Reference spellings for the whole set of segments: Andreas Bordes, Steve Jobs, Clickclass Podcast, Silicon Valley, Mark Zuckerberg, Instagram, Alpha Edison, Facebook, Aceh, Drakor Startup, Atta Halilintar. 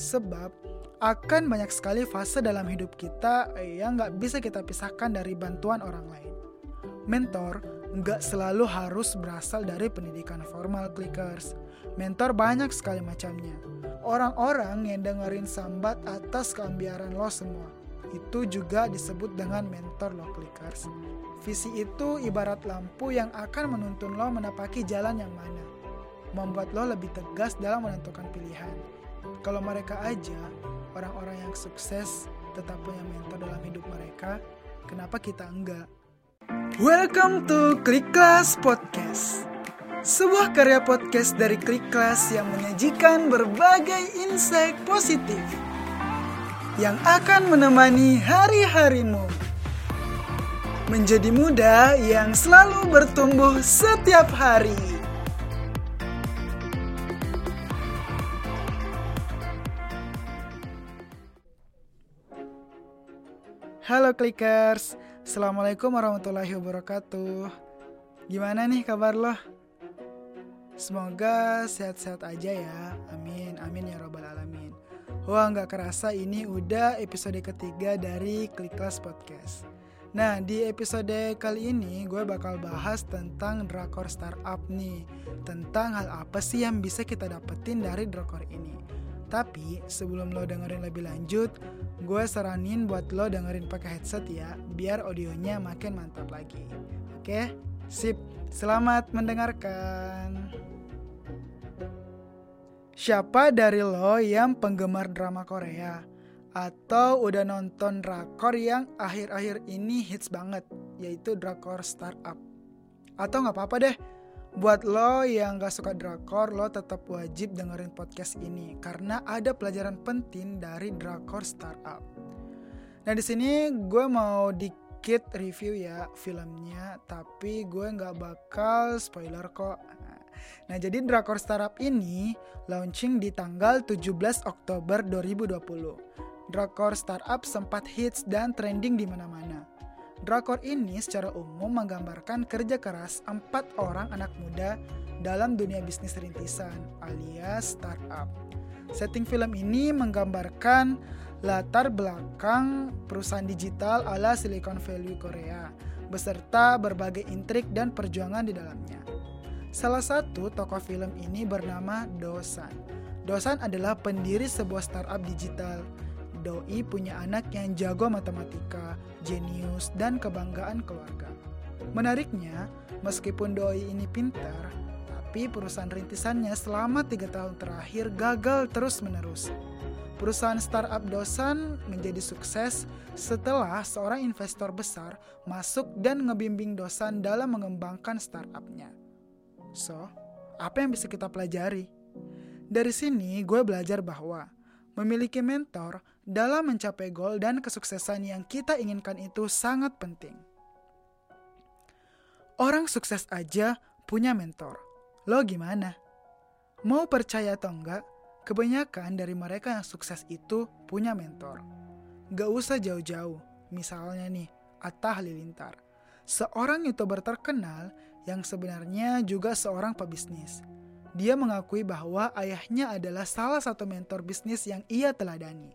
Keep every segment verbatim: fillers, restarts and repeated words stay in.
Sebab akan banyak sekali fase dalam hidup kita yang nggak bisa kita pisahkan dari bantuan orang lain. Mentor nggak selalu harus berasal dari pendidikan formal clickers. Mentor banyak sekali macamnya. Orang-orang yang dengerin sambat atas keambiaran lo semua, itu juga disebut dengan mentor lo clickers. Visi itu ibarat lampu yang akan menuntun lo menapaki jalan yang mana, membuat lo lebih tegas dalam menentukan pilihan. Kalau mereka aja, orang-orang yang sukses tetap punya mentor dalam hidup mereka, kenapa kita enggak? Welcome to Clickclass Podcast, sebuah karya podcast dari Clickclass yang menyajikan berbagai insight positif yang akan menemani hari-harimu menjadi muda yang selalu bertumbuh setiap hari. Halo Clickers, Assalamualaikum warahmatullahi wabarakatuh. Gimana nih kabar lo? Semoga sehat-sehat aja ya. Amin, amin ya robbal alamin. Wah, gak kerasa ini udah episode ketiga dari Clickclass Podcast. Nah, di episode kali ini gue bakal bahas tentang Drakor Startup nih. Tentang hal apa sih yang bisa kita dapetin dari Drakor ini. Tapi sebelum lo dengerin lebih lanjut, gue saranin buat lo dengerin pakai headset ya, biar audionya makin mantap lagi. Oke, sip, selamat mendengarkan. Siapa dari lo yang penggemar drama Korea? Atau udah nonton drakor yang akhir-akhir ini hits banget, yaitu Drakor Startup? Atau gak apa-apa deh, buat lo yang gak suka drakor, lo tetap wajib dengerin podcast ini karena ada pelajaran penting dari Drakor Startup. Nah, di sini gue mau dikit review ya filmnya, tapi gue gak bakal spoiler kok. Nah, jadi Drakor Startup ini launching di tanggal tujuh belas Oktober dua ribu dua puluh. Drakor Startup sempat hits dan trending di mana-mana. Drakor ini secara umum menggambarkan kerja keras empat orang anak muda dalam dunia bisnis rintisan alias startup. Setting film ini menggambarkan latar belakang perusahaan digital ala Silicon Valley Korea, beserta berbagai intrik dan perjuangan di dalamnya. Salah satu tokoh film ini bernama Dosan. Dosan adalah pendiri sebuah startup digital. Doi punya anak yang jago matematika, jenius, dan kebanggaan keluarga. Menariknya, meskipun Doi ini pintar, tapi perusahaan rintisannya selama tiga tahun terakhir gagal terus-menerus. Perusahaan startup Dosan menjadi sukses setelah seorang investor besar masuk dan ngebimbing Dosan dalam mengembangkan startupnya. So, apa yang bisa kita pelajari? Dari sini gue belajar bahwa memiliki mentor dalam mencapai goal dan kesuksesan yang kita inginkan itu sangat penting. Orang sukses aja punya mentor. Lo gimana? Mau percaya atau enggak, kebanyakan dari mereka yang sukses itu punya mentor. Gak usah jauh-jauh, misalnya nih, Atta Halilintar. Seorang YouTuber terkenal yang sebenarnya juga seorang pebisnis. Dia mengakui bahwa ayahnya adalah salah satu mentor bisnis yang ia teladani.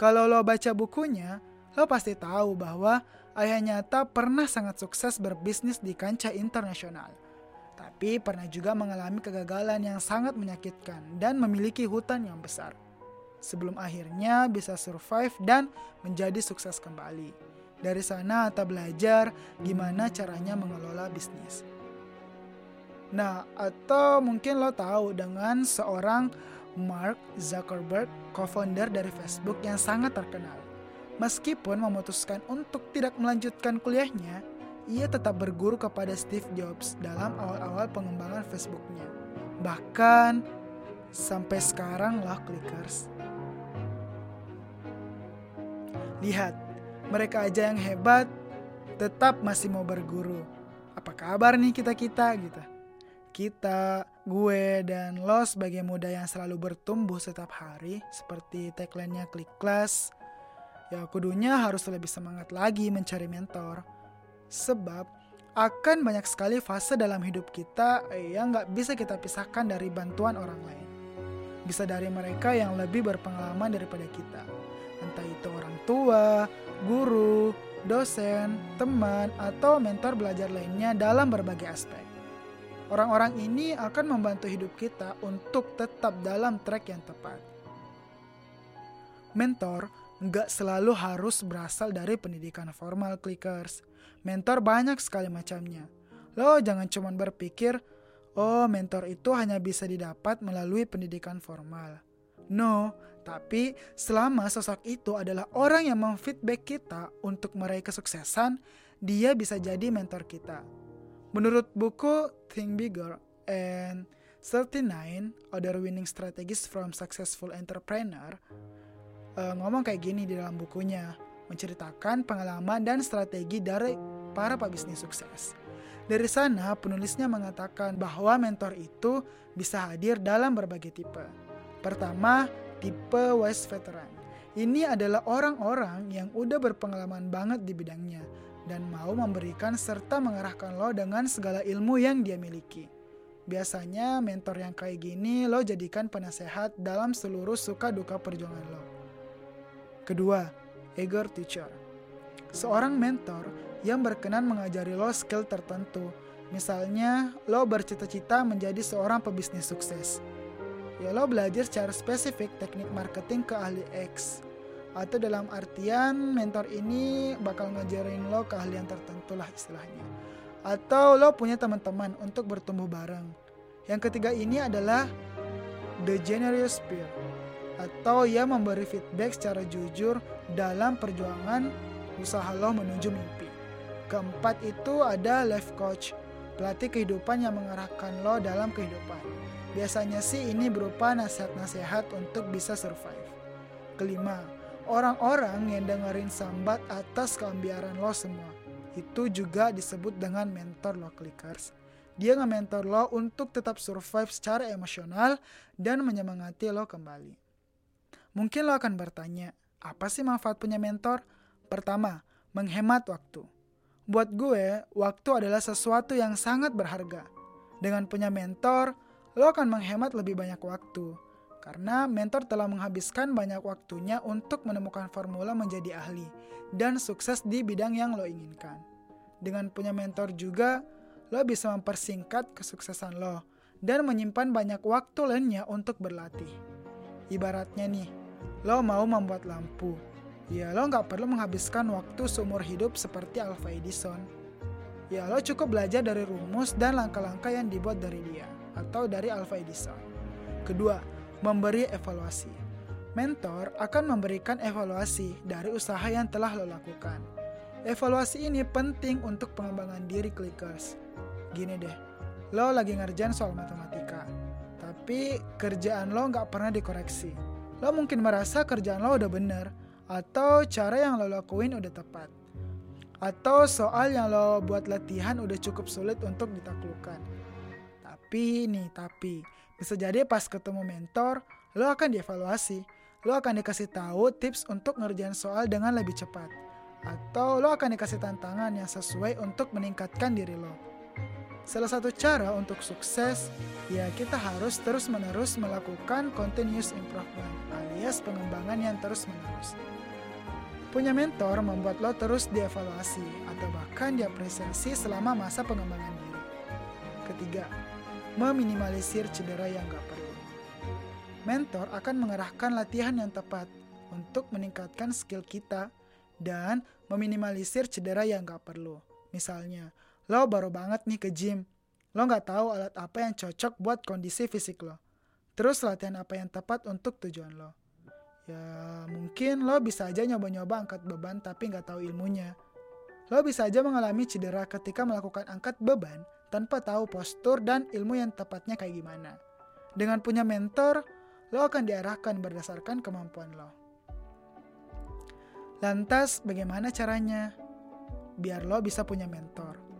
Kalau lo baca bukunya, lo pasti tahu bahwa ayah nyata pernah sangat sukses berbisnis di kancah internasional. Tapi pernah juga mengalami kegagalan yang sangat menyakitkan dan memiliki hutang yang besar. Sebelum akhirnya bisa survive dan menjadi sukses kembali. Dari sana Atta belajar gimana caranya mengelola bisnis. Nah, atau mungkin lo tahu dengan seorang Mark Zuckerberg, co-founder dari Facebook yang sangat terkenal. Meskipun memutuskan untuk tidak melanjutkan kuliahnya, ia tetap berguru kepada Steve Jobs dalam awal-awal pengembangan Facebooknya. Bahkan sampai sekarang lah clickers. Lihat, mereka aja yang hebat tetap masih mau berguru. Apa kabar nih kita-kita gitu? Kita, gue, dan lo sebagai muda yang selalu bertumbuh setiap hari, seperti tagline-nya Clickclass, ya kudunya harus lebih semangat lagi mencari mentor. Sebab akan banyak sekali fase dalam hidup kita yang gak bisa kita pisahkan dari bantuan orang lain. bisa dari mereka yang lebih berpengalaman daripada kita. Entah itu orang tua, guru, dosen, teman, atau mentor belajar lainnya dalam berbagai aspek. Orang-orang ini akan membantu hidup kita untuk tetap dalam track yang tepat. Mentor nggak selalu harus berasal dari pendidikan formal, clickers. Mentor banyak sekali macamnya. Lo jangan cuma berpikir, oh mentor itu hanya bisa didapat melalui pendidikan formal. No, tapi selama sosok itu adalah orang yang memfeedback kita untuk meraih kesuksesan, dia bisa jadi mentor kita. Menurut buku Think Bigger and thirty-nine Other Winning Strategies from Successful Entrepreneur, Uh, ngomong kayak gini di dalam bukunya, menceritakan pengalaman dan strategi dari para pebisnis sukses. Dari sana, penulisnya mengatakan bahwa mentor itu bisa hadir dalam berbagai tipe. Pertama, tipe wise veteran. Ini adalah orang-orang yang udah berpengalaman banget di bidangnya dan mau memberikan serta mengarahkan lo dengan segala ilmu yang dia miliki. Biasanya, mentor yang kayak gini lo jadikan penasehat dalam seluruh suka duka perjuangan lo. Kedua, eager teacher. Seorang mentor yang berkenan mengajari lo skill tertentu. Misalnya, lo bercita-cita menjadi seorang pebisnis sukses. Ya, lo belajar secara spesifik teknik marketing ke ahli X. Atau dalam artian, mentor ini bakal ngajarin lo keahlian tertentu lah istilahnya. Atau lo punya teman-teman untuk bertumbuh bareng. Yang ketiga ini adalah the generous peer, atau yang memberi feedback secara jujur dalam perjuangan usaha lo menuju mimpi. Keempat itu ada life coach, pelatih kehidupan yang mengarahkan lo dalam kehidupan. Biasanya sih ini berupa nasihat-nasihat untuk bisa survive. Kelima, orang-orang yang dengerin sambat atas keambiaran lo semua. Itu juga disebut dengan mentor lo, clickers. Dia nge-mentor lo untuk tetap survive secara emosional dan menyemangati lo kembali. Mungkin lo akan bertanya, apa sih manfaat punya mentor? Pertama, menghemat waktu. Buat gue, waktu adalah sesuatu yang sangat berharga. Dengan punya mentor, lo akan menghemat lebih banyak waktu. Karena mentor telah menghabiskan banyak waktunya untuk menemukan formula menjadi ahli dan sukses di bidang yang lo inginkan. Dengan punya mentor juga, lo bisa mempersingkat kesuksesan lo dan menyimpan banyak waktu lainnya untuk berlatih. Ibaratnya nih, lo mau membuat lampu, ya lo gak perlu menghabiskan waktu seumur hidup seperti Alpha Edison. Ya lo cukup belajar dari rumus dan langkah-langkah yang dibuat dari dia, atau dari Alpha Edison. Kedua, memberi evaluasi. Mentor akan memberikan evaluasi dari usaha yang telah lo lakukan. Evaluasi ini penting untuk pengembangan diri, clickers. Gini deh, lo lagi ngerjain soal matematika, tapi kerjaan lo gak pernah dikoreksi. Lo mungkin merasa kerjaan lo udah bener, atau cara yang lo lakuin udah tepat, atau soal yang lo buat latihan udah cukup sulit untuk ditaklukkan. Tapi nih, tapi bisa jadi pas ketemu mentor, lo akan dievaluasi. Lo akan dikasih tahu tips untuk ngerjain soal dengan lebih cepat, atau lo akan dikasih tantangan yang sesuai untuk meningkatkan diri lo. Salah satu cara untuk sukses, ya kita harus terus-menerus melakukan continuous improvement, alias pengembangan yang terus-menerus. Punya mentor membuat lo terus dievaluasi atau bahkan diapresiasi selama masa pengembangan diri. Ketiga, meminimalisir cedera yang gak perlu. Mentor akan mengarahkan latihan yang tepat untuk meningkatkan skill kita dan meminimalisir cedera yang gak perlu. Misalnya, lo baru banget nih ke gym, lo gak tahu alat apa yang cocok buat kondisi fisik lo, terus latihan apa yang tepat untuk tujuan lo. Ya mungkin lo bisa aja nyoba-nyoba angkat beban tapi gak tahu ilmunya. Lo bisa aja mengalami cedera ketika melakukan angkat beban tanpa tahu postur dan ilmu yang tepatnya kayak gimana. Dengan punya mentor, lo akan diarahkan berdasarkan kemampuan lo. Lantas, bagaimana caranya biar lo bisa punya mentor?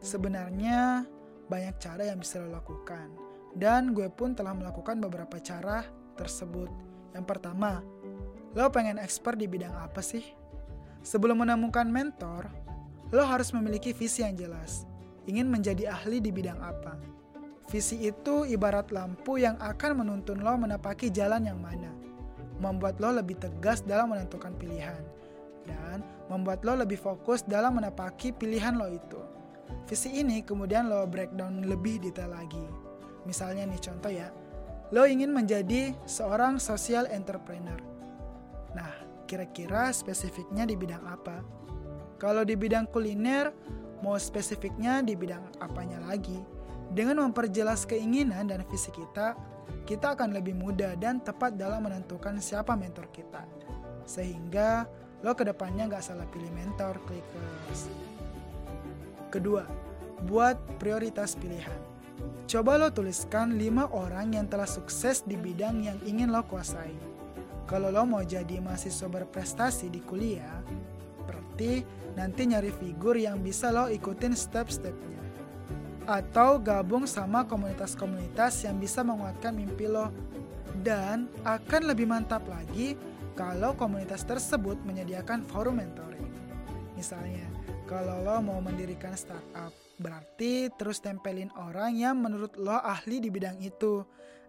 Sebenarnya, banyak cara yang bisa lo lakukan. Dan gue pun telah melakukan beberapa cara tersebut. Yang pertama, lo pengen expert di bidang apa sih? Sebelum menemukan mentor, lo harus memiliki visi yang jelas. Ingin menjadi ahli di bidang apa? Visi itu ibarat lampu yang akan menuntun lo menapaki jalan yang mana, membuat lo lebih tegas dalam menentukan pilihan, dan membuat lo lebih fokus dalam menapaki pilihan lo itu. Visi ini kemudian lo breakdown lebih detail lagi. Misalnya nih contoh ya, lo ingin menjadi seorang social entrepreneur. Nah, kira-kira spesifiknya di bidang apa? Kalau di bidang kuliner, mau spesifiknya di bidang apanya lagi? Dengan memperjelas keinginan dan visi kita, kita akan lebih mudah dan tepat dalam menentukan siapa mentor kita. Sehingga lo kedepannya gak salah pilih mentor clickers. Kedua, buat prioritas pilihan. Coba lo tuliskan lima orang yang telah sukses di bidang yang ingin lo kuasai. Kalau lo mau jadi mahasiswa berprestasi di kuliah, berarti nanti nyari figur yang bisa lo ikutin step-stepnya. Atau gabung sama komunitas-komunitas yang bisa menguatkan mimpi lo. Dan akan lebih mantap lagi kalau komunitas tersebut menyediakan forum mentoring. Misalnya, kalau lo mau mendirikan startup, berarti terus tempelin orang yang menurut lo ahli di bidang itu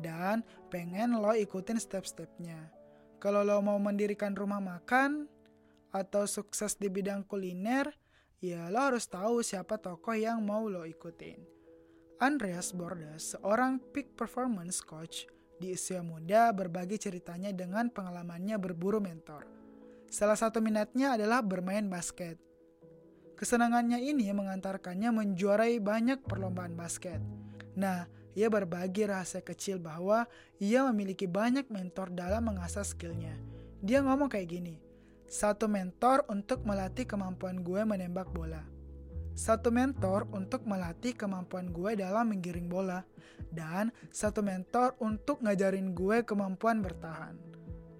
dan pengen lo ikutin step-stepnya. Kalau lo mau mendirikan rumah makan atau sukses di bidang kuliner, ya, lo harus tahu siapa tokoh yang mau lo ikutin. Andreas Bordes, seorang peak performance coach di usia muda, berbagi ceritanya dengan pengalamannya berburu mentor. Salah satu minatnya adalah bermain basket. Kesenangannya ini mengantarkannya menjuarai banyak perlombaan basket. Nah, ia berbagi rahasia kecil bahwa ia memiliki banyak mentor dalam mengasah skillnya. Dia ngomong kayak gini, satu mentor untuk melatih kemampuan gue menembak bola. Satu mentor untuk melatih kemampuan gue dalam menggiring bola. Dan satu mentor untuk ngajarin gue kemampuan bertahan.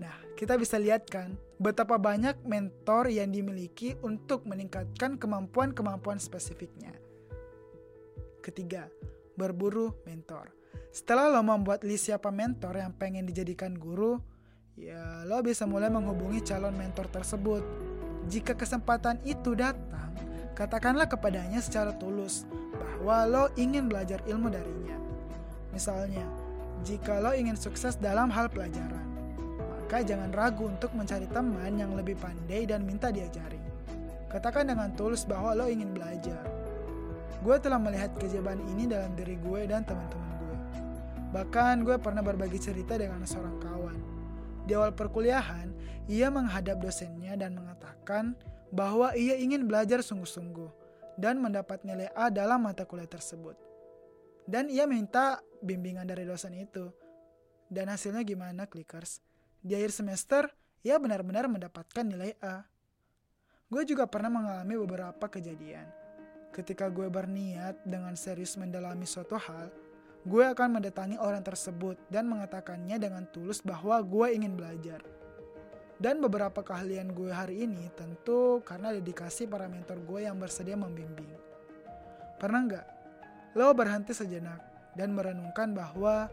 Nah, kita bisa lihat kan betapa banyak mentor yang dimiliki untuk meningkatkan kemampuan-kemampuan spesifiknya. Ketiga, berburu mentor. Setelah lo membuat list siapa mentor yang pengen dijadikan guru, ya, lo bisa mulai menghubungi calon mentor tersebut. Jika kesempatan itu datang, katakanlah kepadanya secara tulus bahwa lo ingin belajar ilmu darinya. Misalnya, jika lo ingin sukses dalam hal pelajaran, maka jangan ragu untuk mencari teman yang lebih pandai dan minta diajari. Katakan dengan tulus bahwa lo ingin belajar. Gue telah melihat keajaiban ini dalam diri gue dan teman-teman gue. Bahkan gue pernah berbagi cerita dengan seorang kawan. Di awal perkuliahan, ia menghadap dosennya dan mengatakan bahwa ia ingin belajar sungguh-sungguh dan mendapat nilai A dalam mata kuliah tersebut. Dan ia minta bimbingan dari dosen itu. Dan hasilnya gimana, clickers? Di akhir semester, ia benar-benar mendapatkan nilai A. Gue juga pernah mengalami beberapa kejadian. Ketika gue berniat dengan serius mendalami suatu hal, gue akan mendatangi orang tersebut dan mengatakannya dengan tulus bahwa gue ingin belajar. Dan beberapa keahlian gue hari ini tentu karena dedikasi para mentor gue yang bersedia membimbing. Pernah nggak lo berhenti sejenak dan merenungkan bahwa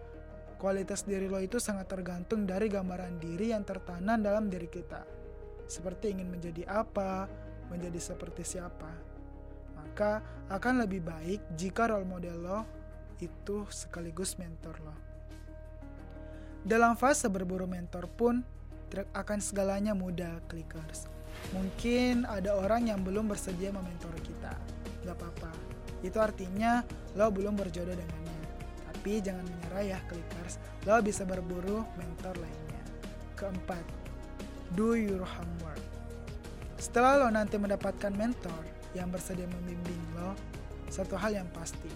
kualitas diri lo itu sangat tergantung dari gambaran diri yang tertanam dalam diri kita. Seperti ingin menjadi apa, menjadi seperti siapa. Maka akan lebih baik jika role model lo itu sekaligus mentor lo. Dalam fase berburu mentor pun tidak akan segalanya mudah, clickers. Mungkin ada orang yang belum bersedia mementor kita. Gak apa-apa. Itu artinya lo belum berjodoh dengannya. Tapi jangan menyerah ya, clickers. Lo bisa berburu mentor lainnya. Keempat, do your homework. Setelah lo nanti mendapatkan mentor yang bersedia membimbing lo, satu hal yang pasti,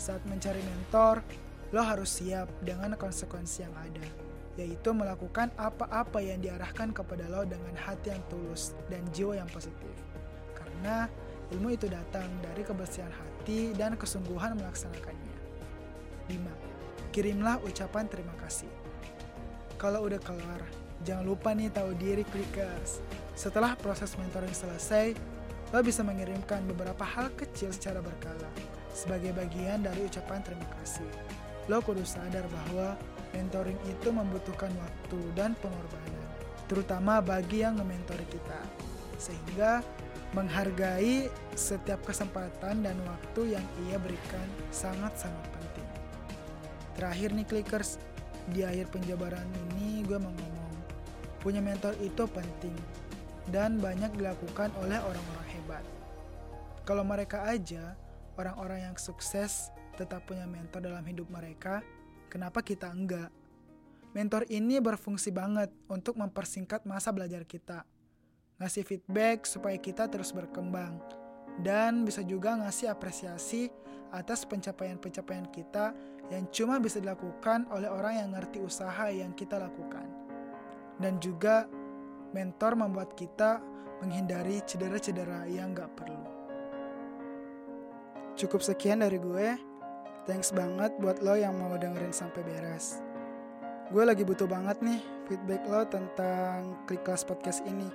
saat mencari mentor, lo harus siap dengan konsekuensi yang ada, yaitu melakukan apa-apa yang diarahkan kepada lo dengan hati yang tulus dan jiwa yang positif. Karena ilmu itu datang dari kebersihan hati dan kesungguhan melaksanakannya. lima. Kirimlah ucapan terima kasih. Kalau udah kelar, jangan lupa nih tahu diri, clickers. Setelah proses mentoring selesai, lo bisa mengirimkan beberapa hal kecil secara berkala sebagai bagian dari ucapan terima kasih. Lo kudu sadar bahwa mentoring itu membutuhkan waktu dan pengorbanan, terutama bagi yang nge-mentori kita. Sehingga menghargai setiap kesempatan dan waktu yang ia berikan sangat-sangat penting. Terakhir nih Clickers, di akhir penjabaran ini gue mau ngomong, punya mentor itu penting dan banyak dilakukan oleh orang-orang hebat. Kalau mereka aja, orang-orang yang sukses tetap punya mentor dalam hidup mereka, kenapa kita enggak? Mentor ini berfungsi banget untuk mempersingkat masa belajar kita, ngasih feedback supaya kita terus berkembang, dan bisa juga ngasih apresiasi atas pencapaian-pencapaian kita yang cuma bisa dilakukan oleh orang yang ngerti usaha yang kita lakukan. Dan juga mentor membuat kita menghindari cedera-cedera yang gak perlu. Cukup sekian dari gue. Thanks banget buat lo yang mau dengerin sampai beres. Gue lagi butuh banget nih feedback lo tentang Clickclass Podcast ini.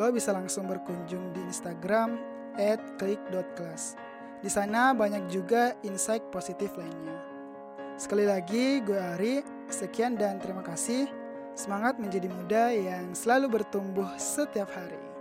Lo bisa langsung berkunjung di Instagram at click dot class. Di sana banyak juga insight positif lainnya. Sekali lagi, gue Ari. Sekian dan terima kasih. Semangat menjadi muda yang selalu bertumbuh setiap hari.